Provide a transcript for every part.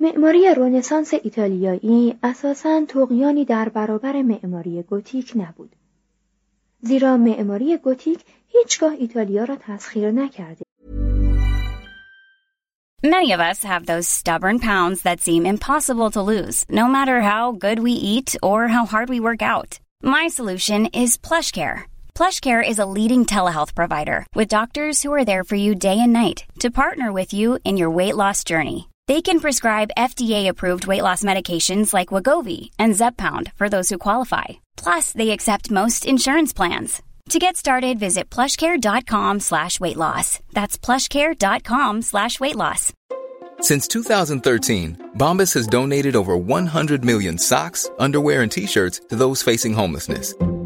معماری رنسانس ایتالیایی اساساً طغیانی در برابر معماری گوتیک نبود. زیرا معماری گوتیک هیچگاه ایتالیا را تسخیر نکرده. Many of us have those stubborn pounds that seem impossible to lose, no matter how good we eat or how hard we work out. My solution is PlushCare. PlushCare is a leading telehealth provider with doctors who are there for you day and night to partner with you in your weight loss journey. They can prescribe FDA-approved weight loss medications like Wegovy and Zepbound for those who qualify. Plus, they accept most insurance plans. To get started, visit plushcare.com/weightloss. That's plushcare.com/weightloss. Since 2013, Bombas has donated over 100 million socks, underwear, and T-shirts to those facing homelessness.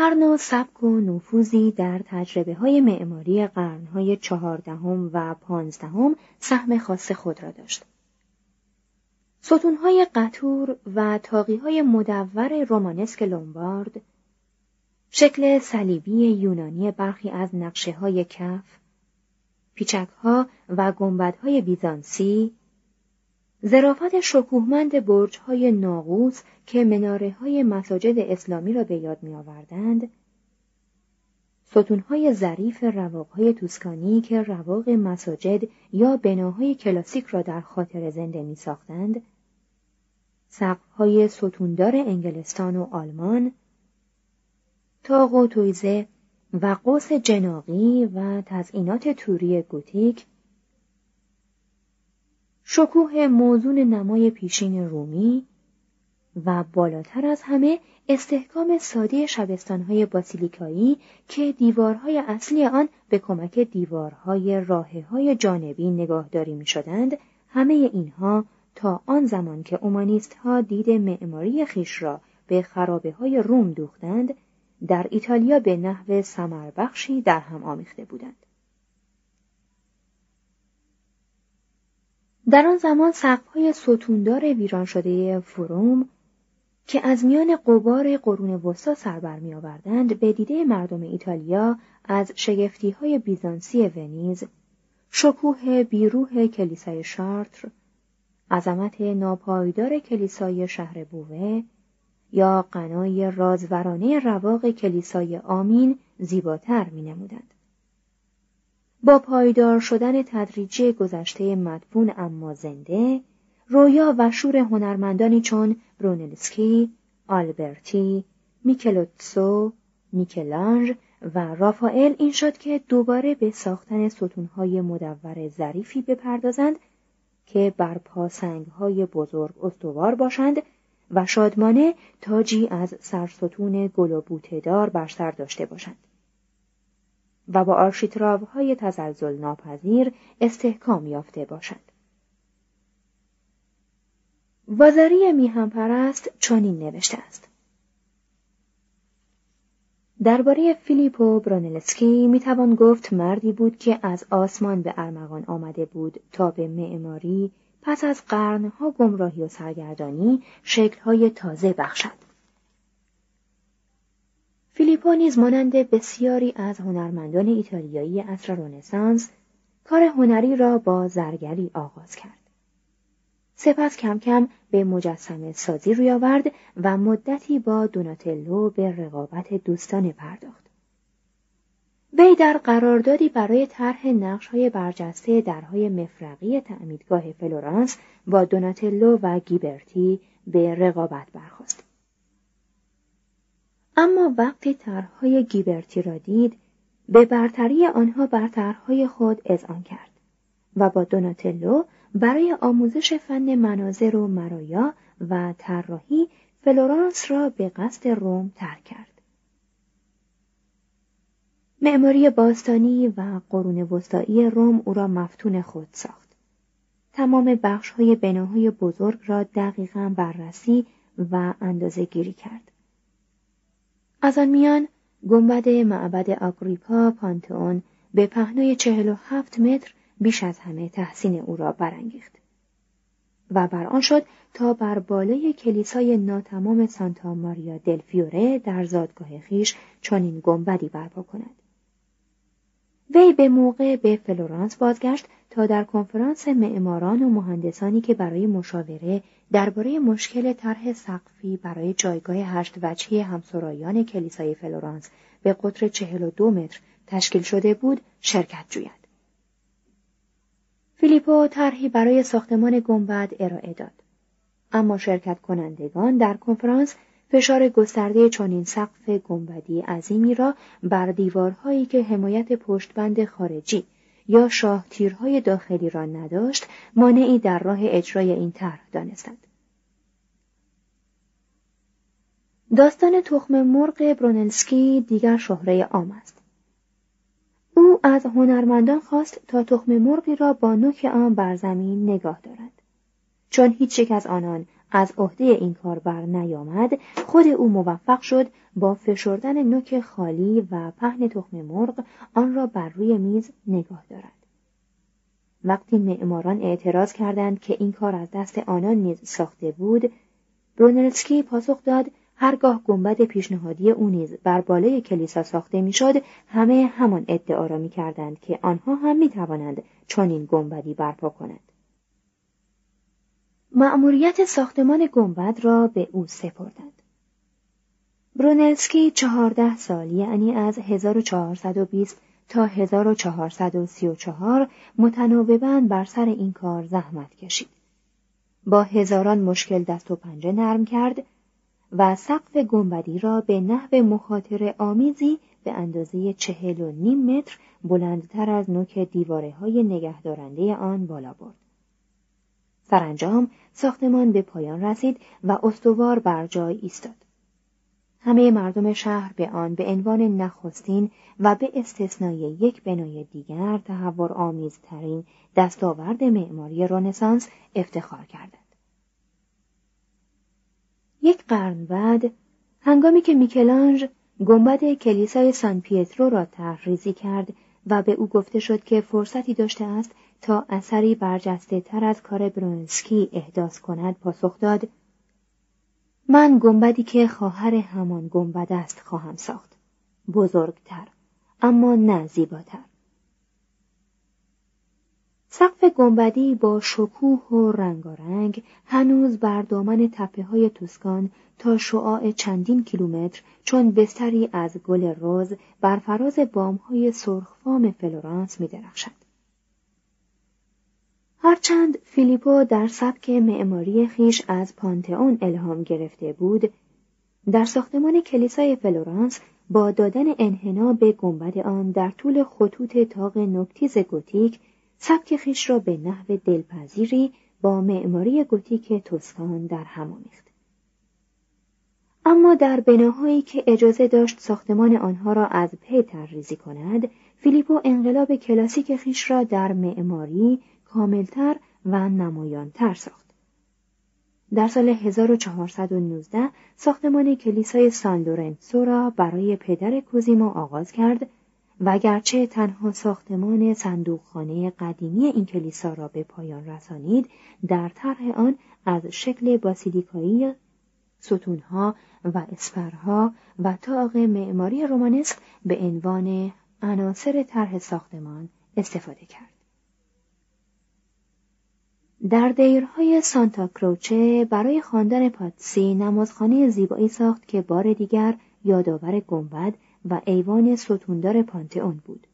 هر نوع سبک و نفوذی در تجربه‌های معماری قرن‌های 14 و 15 سهم خاص خود را داشت. ستون‌های قطور و طاقی‌های مدور رومانسک لومبارد، شکل صلیبی یونانی برخی از نقشه‌های کف، پیچک‌ها و گنبدهای بیزانسی، ظرافت شکوهمند برج‌های ناقوس که مناره‌های مساجد اسلامی را به یاد می‌آوردند، ستون‌های ظریف رواق‌های توسکانی که رواق مساجد یا بناهای کلاسیک را در خاطر زنده می‌ساختند، سقف‌های ستوندار انگلستان و آلمان، طاق و تویزه و قوس جناغی و تزئینات توری گوتیک، شکوه موزون نمای پیشین رومی و بالاتر از همه استحکام ساده شبستان‌های باسیلیکایی که دیوارهای اصلی آن به کمک دیوارهای راهه‌های جانبی نگاهداری می‌شدند، همه اینها تا آن زمان که اومانیست‌ها دید معماری خویش را به خرابه‌های روم دوختند، در ایتالیا به نحو ثمربخشی در هم آمیخته بودند. در آن زمان سقف‌های ستوندار ویران شده فروم که از میان غبار قرون وسطا سر برمی‌آوردند، به دیده مردم ایتالیا از شگفتی‌های بیزانسی ونیز، شکوه بیروح کلیسای شارتر، عظمت ناپایدار کلیسای شهر بووه یا غنای رازورانه رواق کلیسای آمین زیباتر می‌نمودند. با پایدار شدن تدریجی گذشته مدفون اما زنده، رویا و شور هنرمندانی چون برونلسکی، آلبرتی، میکلوتسو، میکلانژ و رافائل این شد که دوباره به ساختن ستونهای مدور ظریفی بپردازند که بر پاسنگ‌های بزرگ استوار باشند و شادمانه تاجی از سرستون گل و بوته‌دار بر سر داشته باشند و با آرشیتراوهای تزلزل ناپذیر استحکام یافته باشند. وازاری میهم پرست چنین نوشته است: درباره فیلیپو برونلسکی میتوان گفت مردی بود که از آسمان به ارمغان آمده بود تا به معماری پس از قرنها گمراهی و سرگردانی شکل‌های تازه بخشد. فیلیپو نیز مانند بسیاری از هنرمندان ایتالیایی عصر رنسانس کار هنری را با زرگری آغاز کرد. سپس کم کم به مجسمه سازی روی آورد و مدتی با دوناتلو به رقابت دوستانه پرداخت. وی در قراردادی برای طرح نقش‌های برجسته درهای مفرقی تعمیدگاه فلورانس با دوناتلو و گیبرتی به رقابت برخاست. اما وقتی طرح‌های گیبرتی را دید، به برتری آنها بر طرح‌های خود اذعان کرد و با دوناتلو برای آموزش فن مناظر و مرایا و طراحی فلورانس را به قصد روم ترک کرد. معماری باستانی و قرون وسطایی روم او را مفتون خود ساخت. تمام بخش‌های بناهای بزرگ را دقیقاً بررسی و اندازه‌گیری کرد. از آن میان گنبد معبد آگریپا پانتئون به پهنای 47 متر بیش از همه تحسین او را برانگیخت و بر آن شد تا بر بالای کلیسای ناتمام سانتا ماریا دل فیوره در زادگاه خیش چنین گنبدی برپا کند. وی به موقع به فلورانس بازگشت تا در کنفرانس معماران و مهندسانی که برای مشاوره درباره مشکل طرح سقفی برای جایگاه 8 وجهی همسرایان کلیسای فلورانس به قطر 42 متر تشکیل شده بود شرکت جوید. فیلیپو طرحی برای ساختمان گنبد ارائه داد، اما شرکت کنندگان در کنفرانس فشار گسترده چنین سقف گنبدی عظیمی را بر دیوارهایی که حمایت پشتبند خارجی یا شاه تیرهای داخلی را نداشت مانعی در راه اجرای این طرح دانستند. داستان تخم مرغ برونلسکی دیگر شهره عام است. او از هنرمندان خواست تا تخم مرغی را با نوک آن بر زمین نگاه دارد. چون هیچ یک از آنان از عهده این کار بر نیامد، خود او موفق شد با فشردن نوک خالی و پهن تخم مرغ آن را بر روی میز نگاه دارد. وقتی معماران اعتراض کردند که این کار از دست آنان نیز ساخته بود، برونلسکی پاسخ داد: هرگاه گنبد پیشنهادی او نیز بر بالای کلیسا ساخته میشد، همه همان ادعا را می‌کردند که آنها هم می‌توانند چنین گنبدی برپا کنند. مأموریت ساختمان گنبد را به او سپردند. برونلسکی 14 سال، یعنی از 1420 تا 1434 متناوباً بر سر این کار زحمت کشید. با هزاران مشکل دست و پنجه نرم کرد و سقف گنبدی را به نحو مخاطره آمیزی به اندازه 40.5 متر بلندتر از نوک دیواره‌های نگهدارنده آن بالا برد. سرانجام ساختمان به پایان رسید و استوار بر جای ایستاد. همه مردم شهر به آن به عنوان نخستین و به استثنای یک بنای دیگر تهور آمیزترین دستاورد معماری رنسانس افتخار کردند. یک قرن بعد، هنگامی که میکلانژ گنبد کلیسای سان پیترو را طرح‌ریزی کرد و به او گفته شد که فرصتی داشته است تا اثری برجسته تر از کار برونلسکی احداث کند، پاسخ داد: من گنبدی که خواهر همان گنبد است خواهم ساخت، بزرگتر، اما نه زیباتر. سقف گنبدی با شکوه و رنگارنگ هنوز بر دامن تپه‌های توسکان تا شعاع چندین کیلومتر چون بستری از گل رز بر فراز بام‌های سرخفام فلورانس می‌درخشد. هرچند فیلیپو در سبک معماری خیش از پانتئون الهام گرفته بود، در ساختمان کلیسای فلورانس با دادن انحنا به گنبد آن در طول خطوط طاق نوکتیز گوتیک سبک خیش را به نحو دلپذیری با معماری گوتیک توسکان در هم آمیخت. اما در بناهایی که اجازه داشت ساختمان آنها را از پی طراحی کند، فیلیپو انقلاب کلاسیک خیش را در معماری کاملتر و نمایانتر ساخت. در سال 1419 ساختمان کلیسای سان لورنزو را برای پدر کوزیمو آغاز کرد و گرچه تنها ساختمان صندوقخانه قدیمی این کلیسا را به پایان رسانید، در طرح آن از شکل باسیلیکایی، ستونها و اسپرها و طاق معماری رومانسک به عنوان عناصر طرح ساختمان استفاده کرد. در دیرهای سانتا کروچه برای خواندن پاتسی نمازخانه زیبایی ساخت که بار دیگر یادآور گنبد و ایوان ستوندار پانتئون بود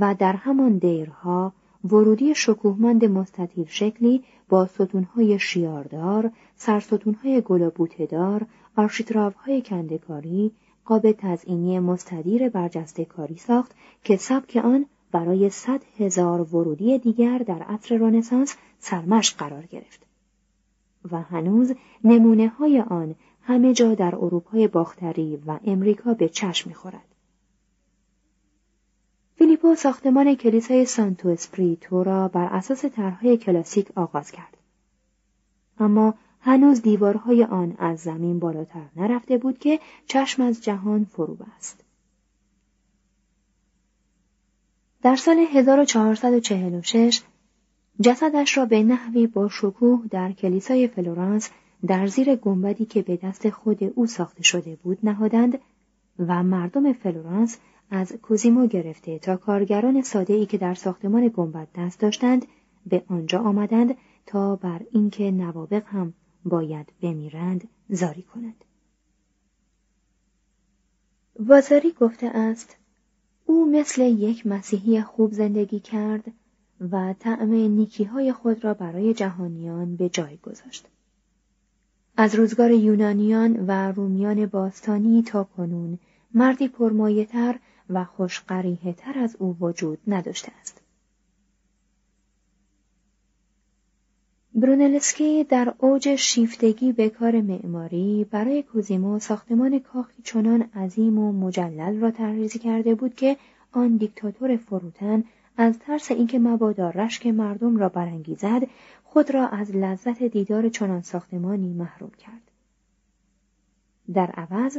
و در همان دیرها ورودی شکوهمند مستطیل شکلی با ستونهای شیاردار، سرستونهای گلابوته‌دار، آرشیتراوهای کنده‌کاری، قاب تزئینی مستدیر برجسته کاری ساخت که سبک آن برای 100,000 ورودی دیگر در عصر رنسانس سرمشق قرار گرفت و هنوز نمونه‌های آن همه جا در اروپای باختری و امریکا به چشم می‌خورد. فیلیپو ساختمان کلیسای سانتو اسپریتو را بر اساس طرح‌های کلاسیک آغاز کرد. اما هنوز دیوارهای آن از زمین بالاتر نرفته بود که چشم از جهان فرو بست. در سال 1446 جسدش را به نحوی با شکوه در کلیسای فلورانس در زیر گنبدی که به دست خود او ساخته شده بود نهادند و مردم فلورانس از کوزیمو گرفته تا کارگران ساده‌ای که در ساختمان گنبد دست داشتند به آنجا آمدند تا بر اینکه نوابغ هم باید بمیرند زاری کنند. وازاری گفته است او مثل یک مسیحی خوب زندگی کرد و طعم نیکی‌های خود را برای جهانیان به جای گذاشت. از روزگار یونانیان و رومیان باستانی تا کنون مردی پرمایه‌تر و خوش‌قریحه‌تر از او وجود نداشته است. برونلسکی در اوج شیفتگی به کار معماری برای کوزیمو ساختمان کاخی چنان عظیم و مجلل را طراحی کرده بود که آن دیکتاتور فروتن از ترس اینکه مبادا رشک مردم را برانگیزد خود را از لذت دیدار چنان ساختمانی محروم کرد. در عوض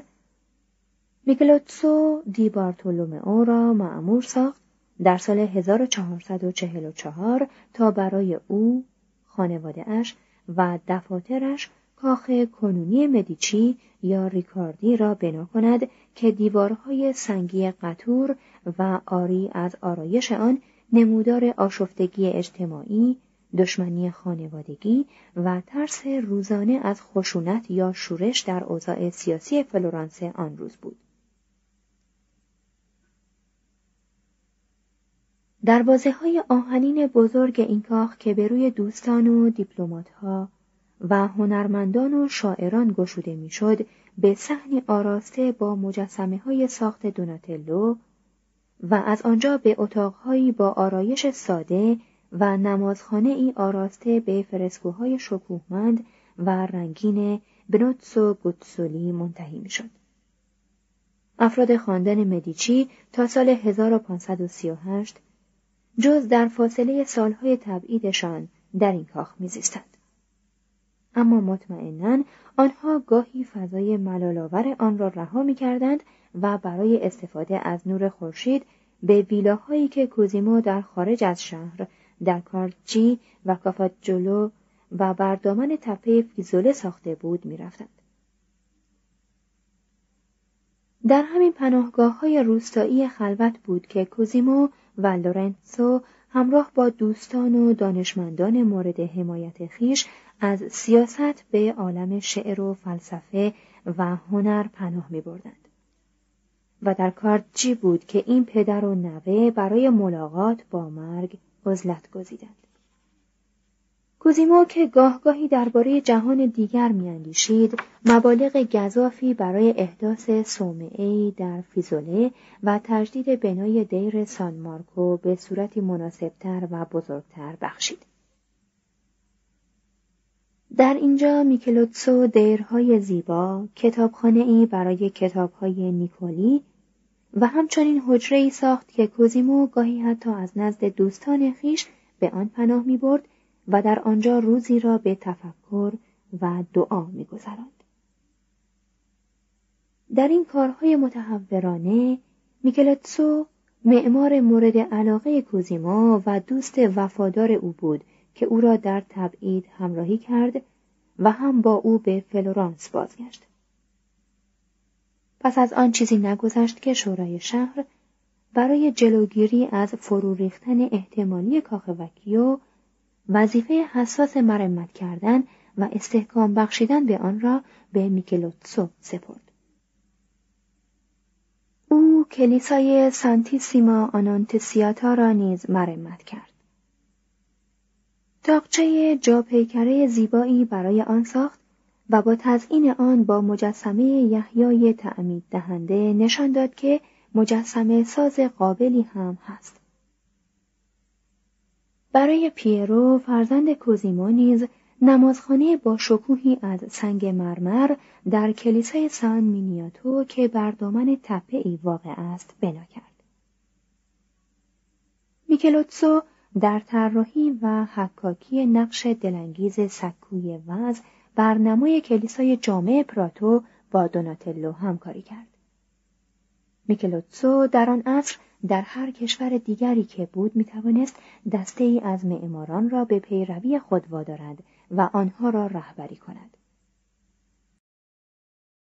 میکلوتسو دی بارتولومئو را مأمور ساخت در سال 1444 تا برای او، خانواده اش و دفاترش کاخ کنونی مدیچی یا ریکاردی را بنا کند که دیوارهای سنگی قطور و عاری از آرایش آن نمودار آشفتگی اجتماعی، دشمنی خانوادگی و ترس روزانه از خشونت یا شورش در اوضاع سیاسی فلورانس آن روز بود. دروازه‌های آهنین بزرگ این کاخ که به روی دوستان و دیپلمات‌ها و هنرمندان و شاعران گشوده می‌شد، به صحنی آراسته با مجسمه‌های ساخت دوناتلو و از آنجا به اتاق‌هایی با آرایش ساده و نمازخانه‌ای آراسته به فرسکوهای شکوهمند و رنگین بنوتسو گوتسولی منتهی می‌شد. افراد خاندان مدیچی تا سال 1538 جز در فاصله سالهای تبعیدشان در این کاخ می‌زیستند. اما مطمئناً آنها گاهی فضای ملال‌آور آن را رها می‌کردند و برای استفاده از نور خورشید به ویلاهایی که کوزیمو در خارج از شهر در کارچی و کافاجولو و بر دامن تپه فیزوله ساخته بود می‌رفتند. در همین پناهگاه‌های روستایی خلوت بود که کوزیمو و لورنزو همراه با دوستان و دانشمندان مورد حمایت خویش از سیاست به عالم شعر و فلسفه و هنر پناه می‌بردند. و در کارچی بود که این پدر و نوه برای ملاقات با مرگ عزلت گزیدند. کوزیمو که گاهگاهی درباره جهان دیگر می‌اندیشید، مبالغ گزافی برای احداث صومعه‌ای در فیزوله و تجدید بنای دیر سان مارکو به صورتی مناسبتر و بزرگتر بخشید. در اینجا میکلوتسو دیرهای زیبا، کتابخانه‌ای برای کتاب‌های نیکولی و همچنین حجره‌ای ساخت که کوزیمو گاهی حتی از نزد دوستان خیش به آن پناه می‌برد و در آنجا روزی را به تفکر و دعا می‌گذراند. در این کارهای متحورانه میکلوتسو معمار مورد علاقه کوزیمو و دوست وفادار او بود که او را در تبعید همراهی کرد و هم با او به فلورانس بازگشت. پس از آن چیزی نگذشت که شورای شهر برای جلوگیری از فرو ریختن احتمالی کاخ وکیو وظیفه حساس مرمت کردن و استحکام بخشیدن به آن را به میکلوتسو سپرد. او کلیسای سانتیسیما آنونتسیاتا را نیز مرمت کرد. تاقچه جاپیکره زیبایی برای آن ساخت و با تزیین آن با مجسمه یحیای تعمید دهنده نشان داد که مجسمه ساز قابلی هم هست. برای پیرو فرزند کوزیمو نیز نمازخانه با شکوهی از سنگ مرمر در کلیسای سان مینیاتو که بر دامن تپه‌ای واقع است بنا کرد. میکلوتسو در طراحی و حکاکی نقش دلانگیز سکوی وز بر نمای کلیسای جامع پراتو با دوناتلو همکاری کرد. میکلوتسو در آن عصر در هر کشور دیگری که بود میتوانست دسته‌ای از معماران را به پیروی خود وادارد و آنها را رهبری کند.